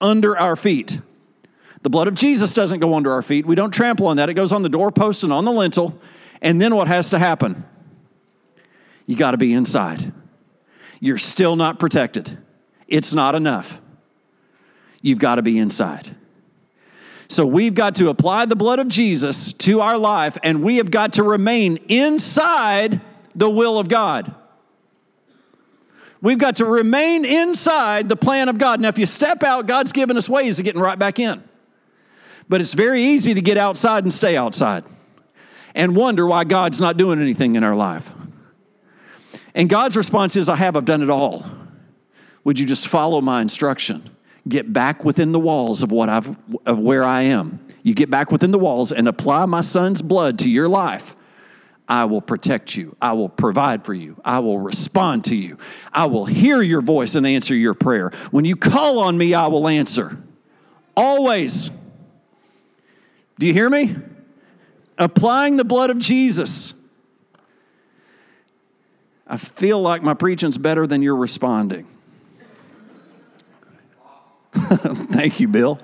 under our feet. The blood of Jesus doesn't go under our feet. We don't trample on that. It goes on the doorpost and on the lintel. And then what has to happen? You got to be inside. You're still not protected. It's not enough. You've got to be inside. So we've got to apply the blood of Jesus to our life, and we have got to remain inside the will of God. We've got to remain inside the plan of God. Now, if you step out, God's given us ways of getting right back in. But it's very easy to get outside and stay outside and wonder why God's not doing anything in our life. And God's response is, I've done it all. Would you just follow my instruction? Get back within the walls of where I am. You get back within the walls and apply my son's blood to your life. I will protect you. I will provide for you. I will respond to you. I will hear your voice and answer your prayer. When you call on me, I will answer. Always. Do you hear me? Applying the blood of Jesus. I feel like my preaching's better than your responding. Thank you, Bill.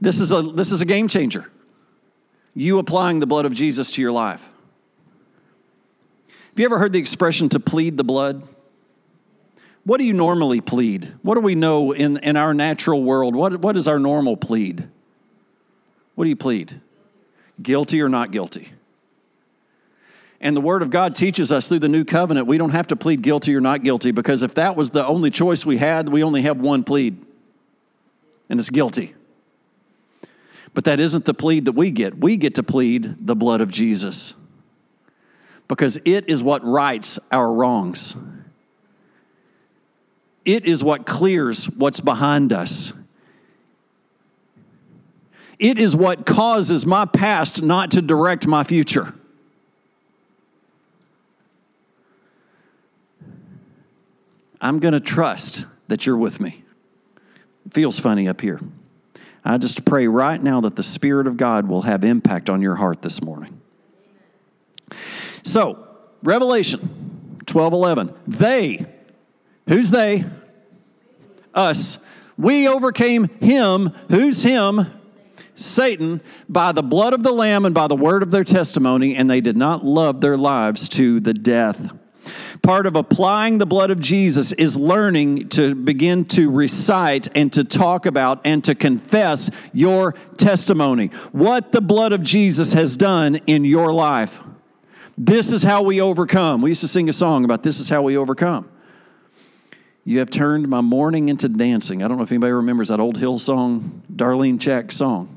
This is a game changer. You applying the blood of Jesus to your life. Have you ever heard the expression to plead the blood? What do you normally plead? What do we know in our natural world? What is our normal plead? What do you plead? Guilty or not guilty? And the Word of God teaches us through the New Covenant, we don't have to plead guilty or not guilty, because if that was the only choice we had, we only have one plead, and it's guilty. But that isn't the plead that we get. We get to plead the blood of Jesus, because it is what rights our wrongs. It is what clears what's behind us. It is what causes my past not to direct my future. I'm going to trust that you're with me. It feels funny up here. I just pray right now that the Spirit of God will have impact on your heart this morning. So, Revelation 12:11. Who's they? Us. We overcame him. Who's him? Satan, by the blood of the Lamb and by the word of their testimony, and they did not love their lives to the death. Part of applying the blood of Jesus is learning to begin to recite and to talk about and to confess your testimony. What the blood of Jesus has done in your life. This is how we overcome. We used to sing a song about this is how we overcome. You have turned my mourning into dancing. I don't know if anybody remembers that old Hill song, Darlene Chack song.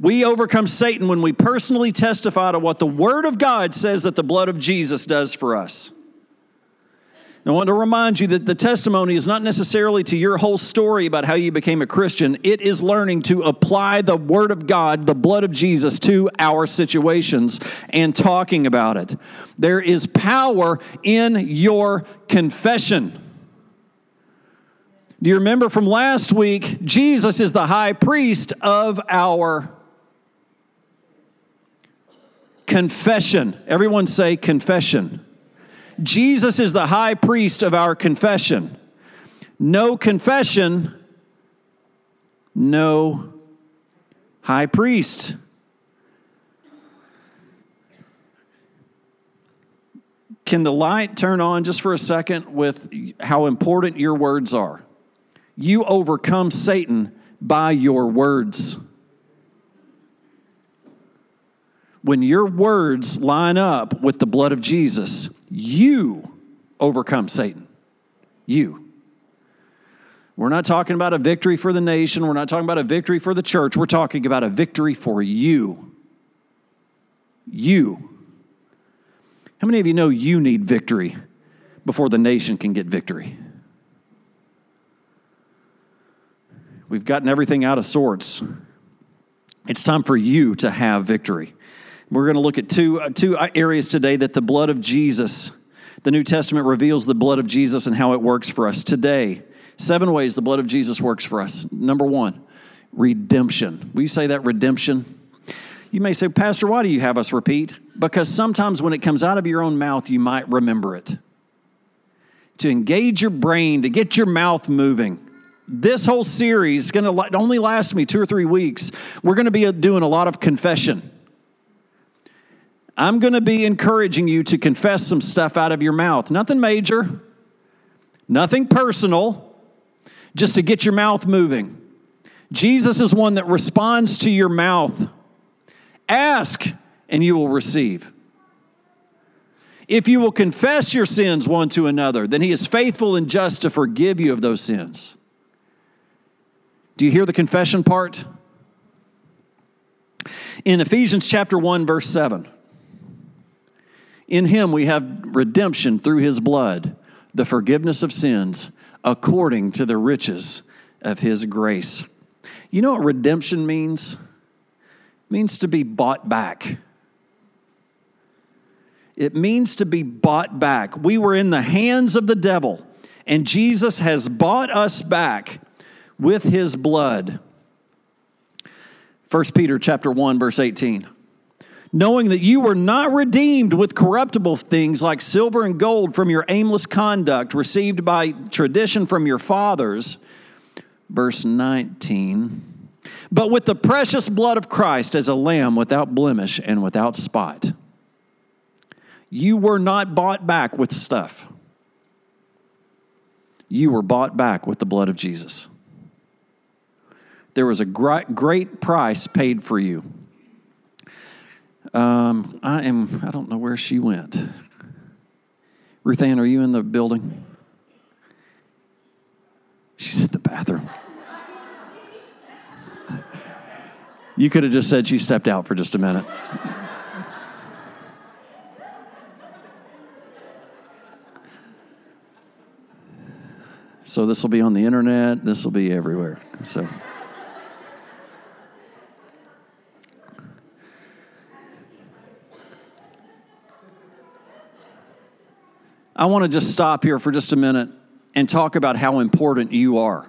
We overcome Satan when we personally testify to what the Word of God says that the blood of Jesus does for us. And I want to remind you that the testimony is not necessarily to your whole story about how you became a Christian. It is learning to apply the Word of God, the blood of Jesus, to our situations and talking about it. There is power in your confession. Do you remember from last week, Jesus is the high priest of our confession. Everyone say confession. Jesus is the high priest of our confession. No confession, no high priest. Can the light turn on just for a second with how important your words are? You overcome Satan by your words. When your words line up with the blood of Jesus, you overcome Satan. You. We're not talking about a victory for the nation. We're not talking about a victory for the church. We're talking about a victory for you. You. How many of you know you need victory before the nation can get victory? We've gotten everything out of sorts. It's time for you to have victory. We're going to look at two areas today that the blood of Jesus, the New Testament reveals the blood of Jesus and how it works for us today. 7 ways the blood of Jesus works for us. Number 1, redemption. Will you say that, redemption? You may say, Pastor, why do you have us repeat? Because sometimes when it comes out of your own mouth, you might remember it. To engage your brain, to get your mouth moving. This whole series is going to only last me 2 or 3 weeks. We're going to be doing a lot of confession. I'm going to be encouraging you to confess some stuff out of your mouth. Nothing major, nothing personal, just to get your mouth moving. Jesus is one that responds to your mouth. Ask and you will receive. If you will confess your sins one to another, then he is faithful and just to forgive you of those sins. Do you hear the confession part? In Ephesians chapter 1, verse 7, in him we have redemption through his blood, the forgiveness of sins, according to the riches of his grace. You know what redemption means? It means to be bought back. It means to be bought back. We were in the hands of the devil, and Jesus has bought us back with his blood. 1 Peter chapter 1, verse 18. Knowing that you were not redeemed with corruptible things like silver and gold from your aimless conduct received by tradition from your fathers. Verse 19. But with the precious blood of Christ as a lamb without blemish and without spot. You were not bought back with stuff. You were bought back with the blood of Jesus. There was a great price paid for you. I don't know where she went. Ruth Ann, are you in the building? She's at the bathroom. You could have just said she stepped out for just a minute. So this will be on the internet. This will be everywhere. So. I want to just stop here for just a minute and talk about how important you are.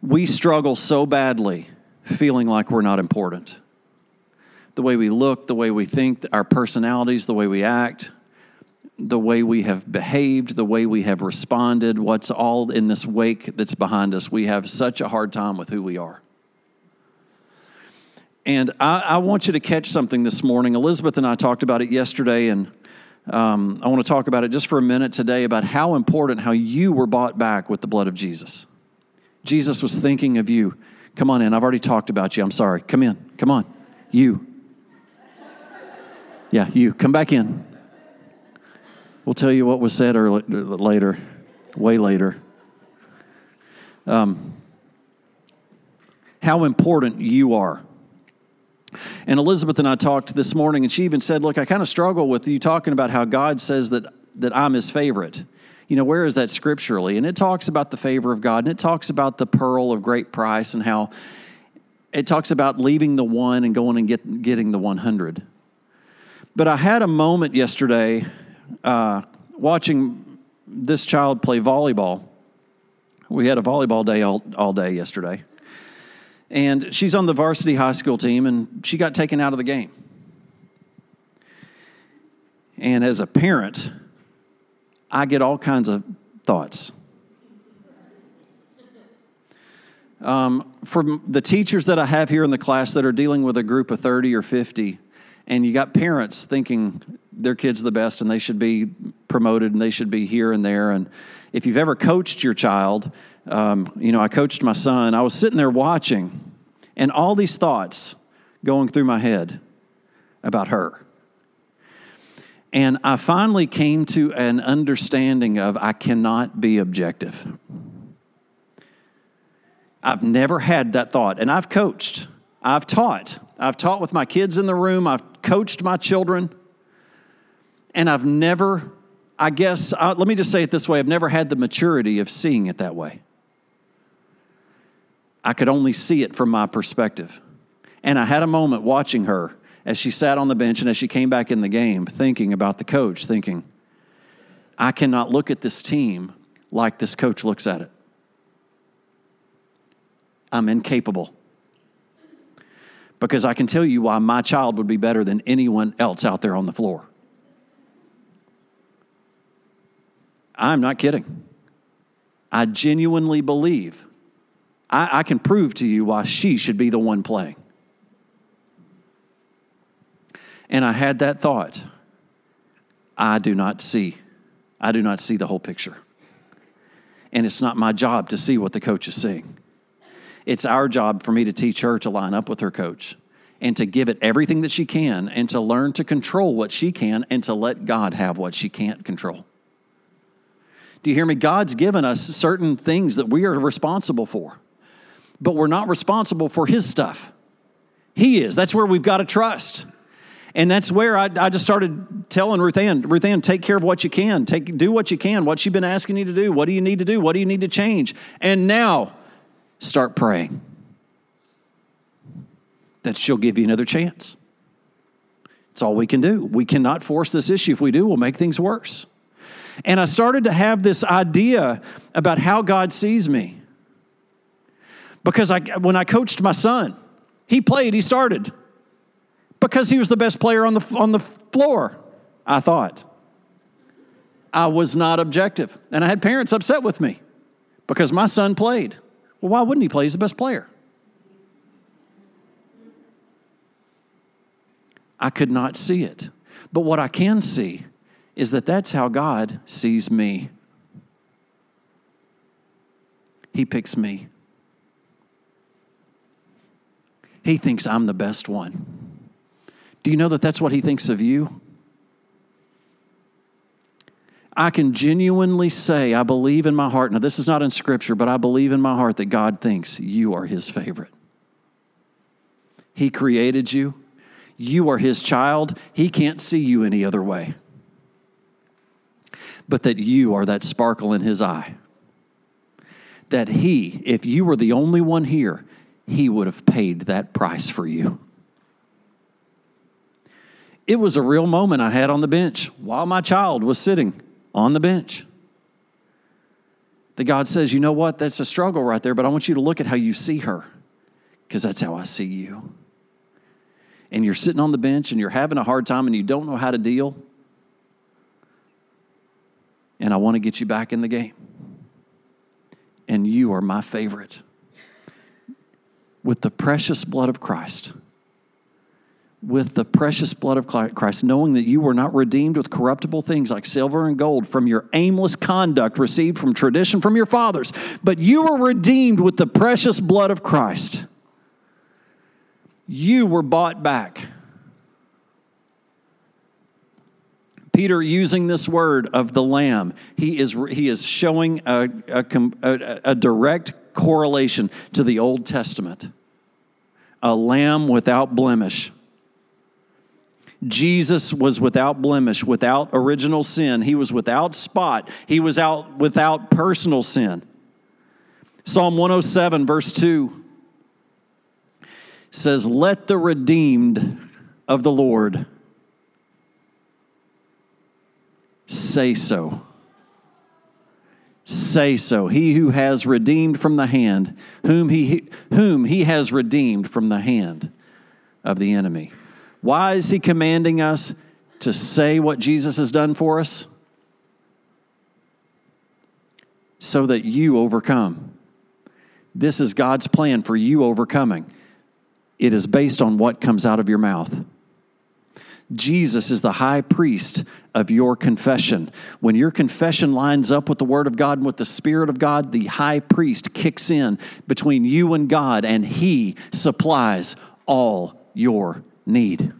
We struggle so badly feeling like we're not important. The way we look, the way we think, our personalities, the way we act, the way we have behaved, the way we have responded, what's all in this wake that's behind us. We have such a hard time with who we are. And I want you to catch something this morning. Elizabeth and I talked about it yesterday, and I want to talk about it just for a minute today about how important, how you were bought back with the blood of Jesus. Jesus was thinking of you. Come on in. I've already talked about you. I'm sorry. Come in. Come on. You. Yeah, you. Come back in. We'll tell you what was said later, way later. How important you are. And Elizabeth and I talked this morning, and she even said, look, I kind of struggle with you talking about how God says that I'm his favorite. You know, where is that scripturally? And it talks about the favor of God, and it talks about the pearl of great price, and how it talks about leaving the one and going and getting the 100. But I had a moment yesterday watching this child play volleyball. We had a volleyball day all day yesterday. And she's on the varsity high school team, and she got taken out of the game. And as a parent, I get all kinds of thoughts. From the teachers that I have here in the class that are dealing with a group of 30 or 50, and you got parents thinking their kid's the best, and they should be promoted, and they should be here and there. And if you've ever coached your child, I coached my son. I was sitting there watching, and all these thoughts going through my head about her. And I finally came to an understanding of I cannot be objective. I've never had that thought, and I've coached. I've taught. I've taught with my kids in the room. I've coached my children. And I've never, let me just say it this way, I've never had the maturity of seeing it that way. I could only see it from my perspective. And I had a moment watching her as she sat on the bench and as she came back in the game, thinking about the coach, thinking, I cannot look at this team like this coach looks at it. I'm incapable. Because I can tell you why my child would be better than anyone else out there on the floor. I'm not kidding. I genuinely believe I can prove to you why she should be the one playing. And I had that thought. I do not see the whole picture. And it's not my job to see what the coach is seeing. It's our job for me to teach her to line up with her coach and to give it everything that she can and to learn to control what she can and to let God have what she can't control. Do you hear me? God's given us certain things that we are responsible for, but we're not responsible for His stuff. He is. That's where we've got to trust. And that's where I just started telling Ruth Ann, take care of what you can. Do what you can. What she's been asking you to do. What do you need to do? What do you need to change? And now, start praying that she'll give you another chance. It's all we can do. We cannot force this issue. If we do, we'll make things worse. And I started to have this idea about how God sees me. Because when I coached my son, he played, he started. Because he was the best player on the floor, I thought. I was not objective. And I had parents upset with me because my son played. Well, why wouldn't he play? He's the best player. I could not see it. But what I can see is that that's how God sees me. He picks me. He thinks I'm the best one. Do you know that that's what He thinks of you? I can genuinely say, I believe in my heart. Now, this is not in Scripture, but I believe in my heart that God thinks you are His favorite. He created you. You are His child. He can't see you any other way. But that you are that sparkle in His eye. That He, if you were the only one here, He would have paid that price for you. It was a real moment I had on the bench while my child was sitting on the bench. That God says, you know what? That's a struggle right there, but I want you to look at how you see her because that's how I see you. And you're sitting on the bench and you're having a hard time and you don't know how to deal. And I want to get you back in the game. And you are my favorite. With the precious blood of Christ. With the precious blood of Christ, knowing that you were not redeemed with corruptible things like silver and gold from your aimless conduct received from tradition from your fathers, but you were redeemed with the precious blood of Christ. You were bought back. Peter, using this word of the Lamb, he is showing a direct correlation to the Old Testament. A lamb without blemish. Jesus was without blemish, without original sin. He was without spot. He was without personal sin. Psalm 107, verse 2 says, let the redeemed of the Lord say so. Say so. He who has redeemed from the hand, whom he has redeemed from the hand of the enemy. Why is He commanding us to say what Jesus has done for us? So that you overcome. This is God's plan for you overcoming. It is based on what comes out of your mouth. Jesus is the high priest of your confession. When your confession lines up with the Word of God and with the Spirit of God, the high priest kicks in between you and God, and He supplies all your need.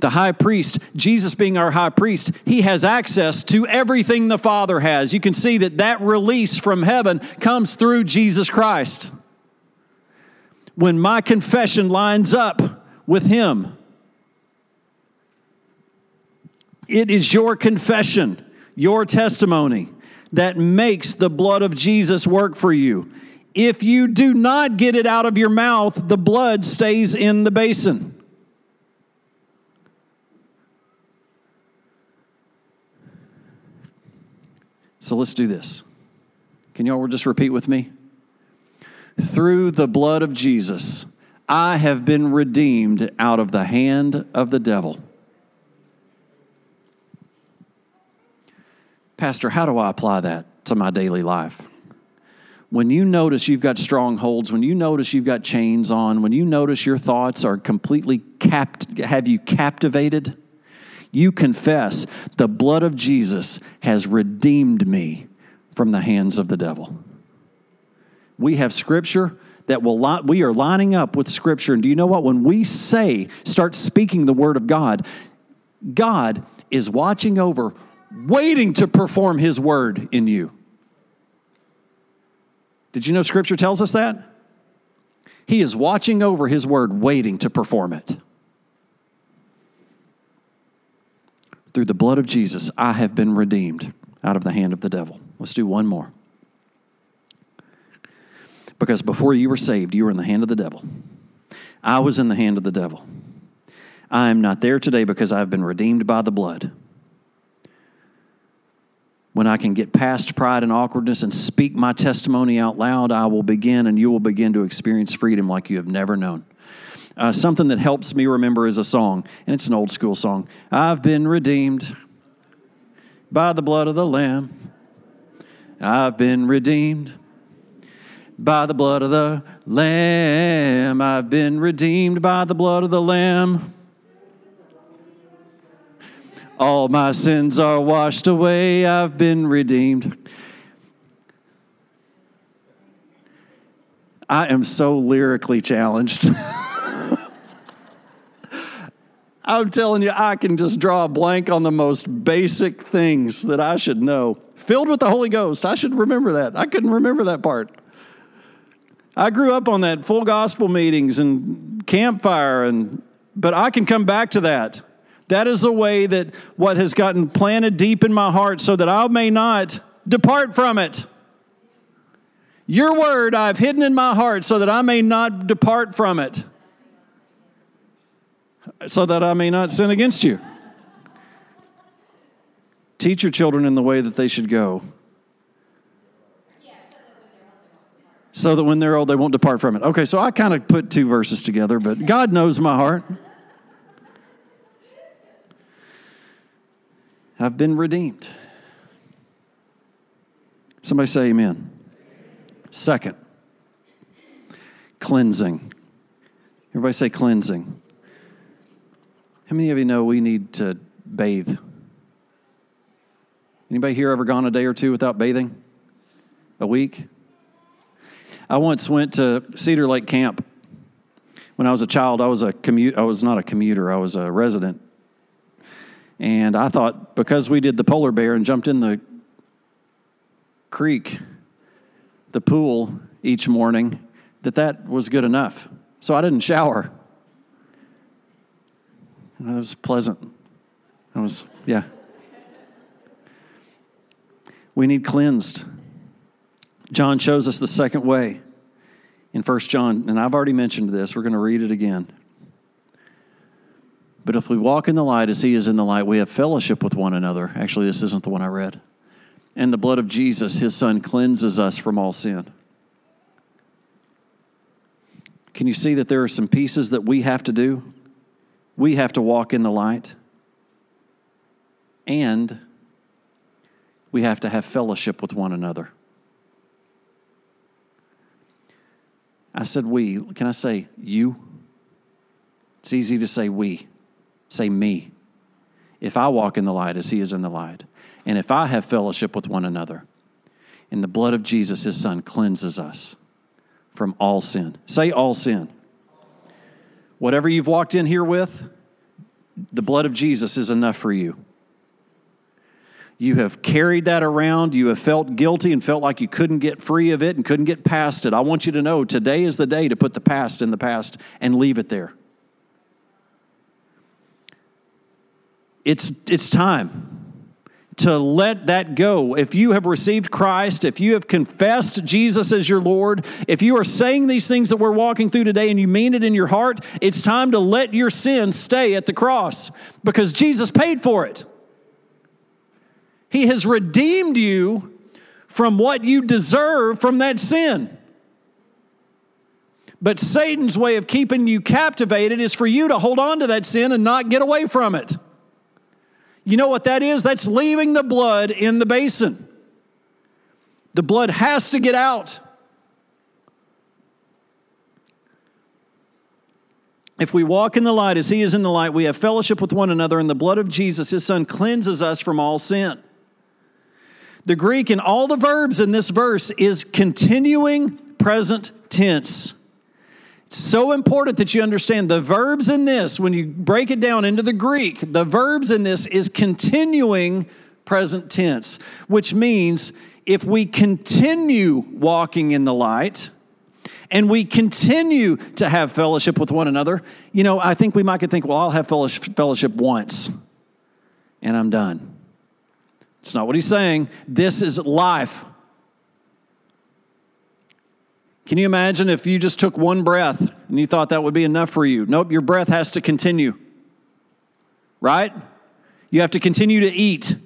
The high priest, Jesus being our high priest, He has access to everything the Father has. You can see that release from heaven comes through Jesus Christ. When my confession lines up with Him, it is your confession, your testimony, that makes the blood of Jesus work for you. If you do not get it out of your mouth, the blood stays in the basin. So let's do this. Can y'all just repeat with me? Through the blood of Jesus, I have been redeemed out of the hand of the devil. Pastor, how do I apply that to my daily life. When you notice you've got strongholds, when you notice you've got chains on, when you notice your thoughts are completely captivated, you confess, the blood of Jesus has redeemed me from the hands of the devil. We have Scripture that we are lining up with Scripture. And do you know what? When we start speaking the Word of God, God is watching over, waiting to perform His Word in you. Did you know Scripture tells us that? He is watching over His Word, waiting to perform it. Through the blood of Jesus, I have been redeemed out of the hand of the devil. Let's do one more. Because before you were saved, you were in the hand of the devil. I was in the hand of the devil. I am not there today because I've been redeemed by the blood. When I can get past pride and awkwardness and speak my testimony out loud, I will begin, and you will begin to experience freedom like you have never known. Something that helps me remember is a song, and it's an old school song. I've been redeemed by the blood of the Lamb. I've been redeemed by the blood of the Lamb. I've been redeemed by the blood of the Lamb. All my sins are washed away. I've been redeemed. I am so lyrically challenged. I'm telling you, I can just draw a blank on the most basic things that I should know. Filled with the Holy Ghost. I should remember that. I couldn't remember that part. I grew up on that, full gospel meetings and campfire, but I can come back to that. That is the way that what has gotten planted deep in my heart so that I may not depart from it. Your word I've hidden in my heart so that I may not depart from it. So that I may not sin against you. Teach your children in the way that they should go. So that when they're old, they won't depart from it. Okay, so I kind of put two verses together, but God knows my heart. I've been redeemed. Somebody say amen. Second, cleansing. Everybody say cleansing. How many of you know we need to bathe? Anybody here ever gone a day or two without bathing? A week? I once went to Cedar Lake Camp. When I was a child, I was not a commuter, I was a resident. And I thought, because we did the polar bear and jumped in the creek, the pool each morning, that was good enough. So I didn't shower. And it was pleasant. We need cleansed. John shows us the second way in 1 John, and I've already mentioned this. We're going to read it again. But if we walk in the light as He is in the light, we have fellowship with one another. Actually, this isn't the one I read. And the blood of Jesus, His Son, cleanses us from all sin. Can you see that there are some pieces that we have to do? We have to walk in the light. And we have to have fellowship with one another. I said we. Can I say you? It's easy to say we. Say me. If I walk in the light as He is in the light, and if I have fellowship with one another, and the blood of Jesus, His Son, cleanses us from all sin. Say all sin. Whatever you've walked in here with, the blood of Jesus is enough for you. You have carried that around. You have felt guilty and felt like you couldn't get free of it and couldn't get past it. I want you to know today is the day to put the past in the past and leave it there. It's time to let that go. If you have received Christ, if you have confessed Jesus as your Lord, if you are saying these things that we're walking through today and you mean it in your heart, it's time to let your sin stay at the cross because Jesus paid for it. He has redeemed you from what you deserve from that sin. But Satan's way of keeping you captivated is for you to hold on to that sin and not get away from it. You know what that is? That's leaving the blood in the basin. The blood has to get out. If we walk in the light as he is in the light, we have fellowship with one another, and the blood of Jesus, his son, cleanses us from all sin. The Greek in all the verbs in this verse is continuing present tense. It's so important that you understand the verbs in this, when you break it down into the Greek, the verbs in this is continuing present tense, which means if we continue walking in the light and we continue to have fellowship with one another, you know, I think we might could think, well, I'll have fellowship once and I'm done. It's not what he's saying. This is life. Can you imagine if you just took one breath and you thought that would be enough for you? Nope, your breath has to continue, right? You have to continue to eat.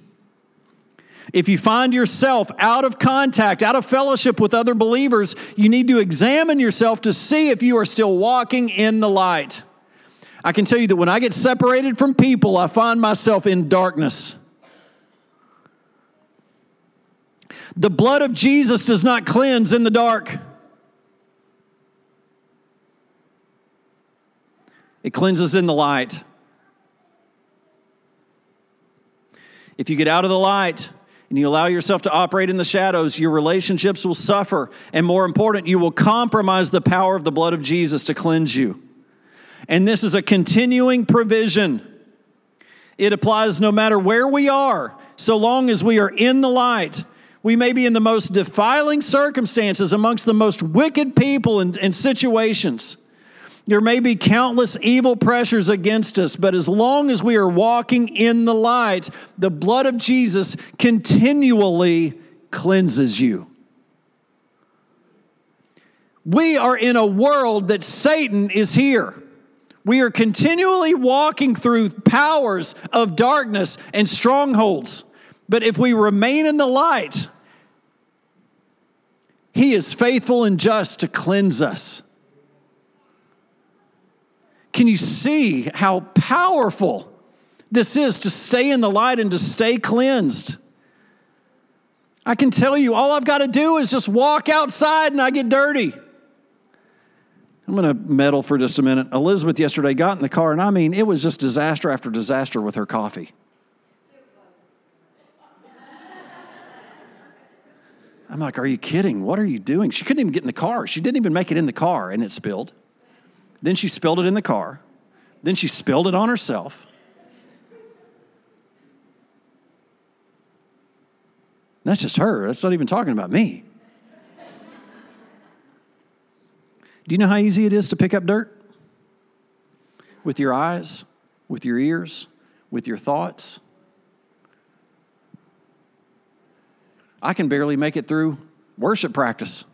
If you find yourself out of contact, out of fellowship with other believers, you need to examine yourself to see if you are still walking in the light. I can tell you that when I get separated from people, I find myself in darkness. The blood of Jesus does not cleanse in the dark. It cleanses in the light. If you get out of the light and you allow yourself to operate in the shadows, your relationships will suffer. And more important, you will compromise the power of the blood of Jesus to cleanse you. And this is a continuing provision. It applies no matter where we are, so long as we are in the light. We may be in the most defiling circumstances amongst the most wicked people and situations. There may be countless evil pressures against us, but as long as we are walking in the light, the blood of Jesus continually cleanses you. We are in a world that Satan is here. We are continually walking through powers of darkness and strongholds. But if we remain in the light, he is faithful and just to cleanse us. Can you see how powerful this is to stay in the light and to stay cleansed? I can tell you, all I've got to do is just walk outside and I get dirty. I'm going to meddle for just a minute. Elizabeth yesterday got in the car, and I mean, it was just disaster after disaster with her coffee. I'm like, are you kidding? What are you doing? She couldn't even get in the car. She didn't even make it in the car, and it spilled. Then she spilled it in the car. Then she spilled it on herself. And that's just her. That's not even talking about me. Do you know how easy it is to pick up dirt? With your eyes, with your ears, with your thoughts. I can barely make it through worship practice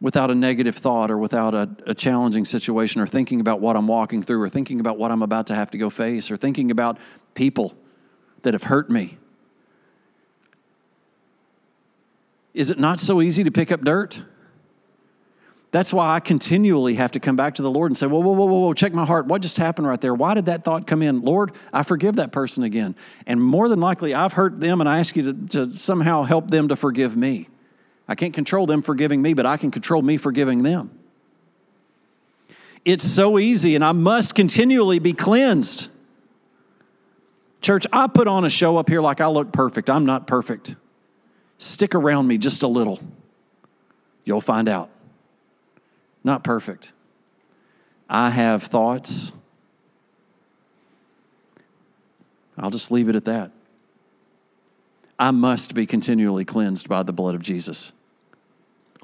without a negative thought or without a challenging situation or thinking about what I'm walking through or thinking about what I'm about to have to go face or thinking about people that have hurt me. Is it not so easy to pick up dirt? That's why I continually have to come back to the Lord and say, whoa, check my heart. What just happened right there? Why did that thought come in? Lord, I forgive that person again. And more than likely, I've hurt them, and I ask you to somehow help them to forgive me. I can't control them forgiving me, but I can control me forgiving them. It's so easy, and I must continually be cleansed. Church, I put on a show up here like I look perfect. I'm not perfect. Stick around me just a little. You'll find out. Not perfect. I have thoughts. I'll just leave it at that. I must be continually cleansed by the blood of Jesus.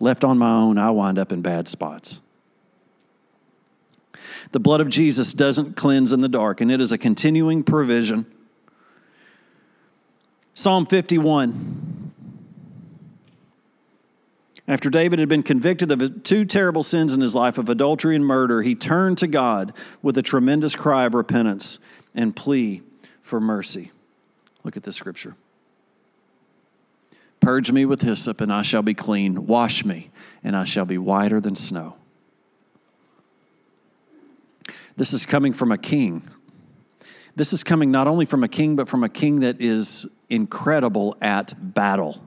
Left on my own, I wind up in bad spots. The blood of Jesus doesn't cleanse in the dark, and it is a continuing provision. Psalm 51. After David had been convicted of two terrible sins in his life, of adultery and murder, he turned to God with a tremendous cry of repentance and plea for mercy. Look at this scripture. Purge me with hyssop, and I shall be clean. Wash me, and I shall be whiter than snow. This is coming from a king. This is coming not only from a king, but from a king that is incredible at battle.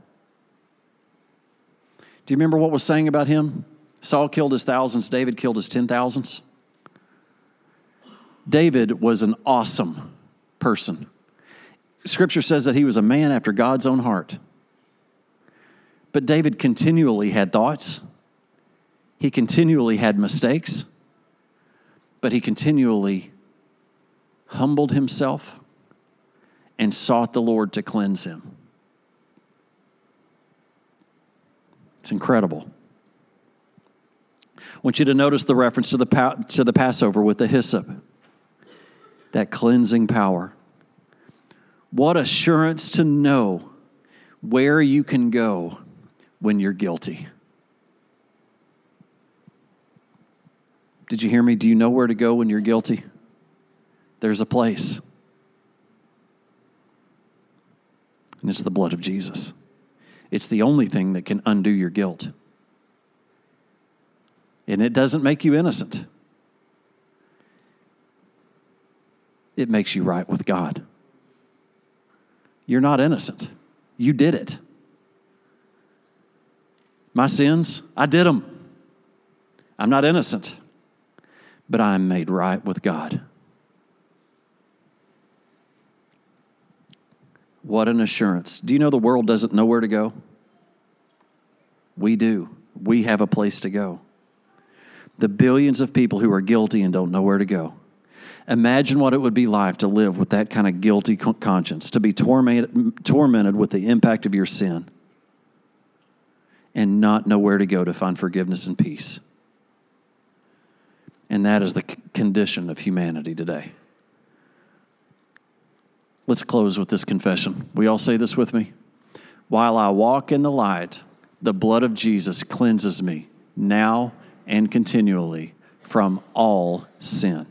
Do you remember what was saying about him? Saul killed his thousands, David killed his 10,000s. David was an awesome person. Scripture says that he was a man after God's own heart. But David continually had thoughts. He continually had mistakes. But he continually humbled himself and sought the Lord to cleanse him. It's incredible. I want you to notice the reference to the Passover with the hyssop. That cleansing power. What assurance to know where you can go when you're guilty. Did you hear me? Do you know where to go when you're guilty? There's a place. And it's the blood of Jesus. It's the only thing that can undo your guilt. And it doesn't make you innocent. It makes you right with God. You're not innocent. You did it. My sins, I did them. I'm not innocent, but I'm made right with God. What an assurance. Do you know the world doesn't know where to go? We do. We have a place to go. The billions of people who are guilty and don't know where to go. Imagine what it would be like to live with that kind of guilty conscience, to be tormented with the impact of your sin and not know where to go to find forgiveness and peace. And that is the condition of humanity today. Let's close with this confession. We all say this with me. While I walk in the light, the blood of Jesus cleanses me now and continually from all sin.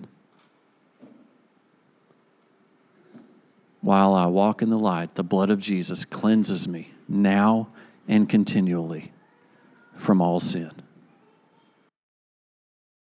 While I walk in the light, the blood of Jesus cleanses me now and continually from all sin.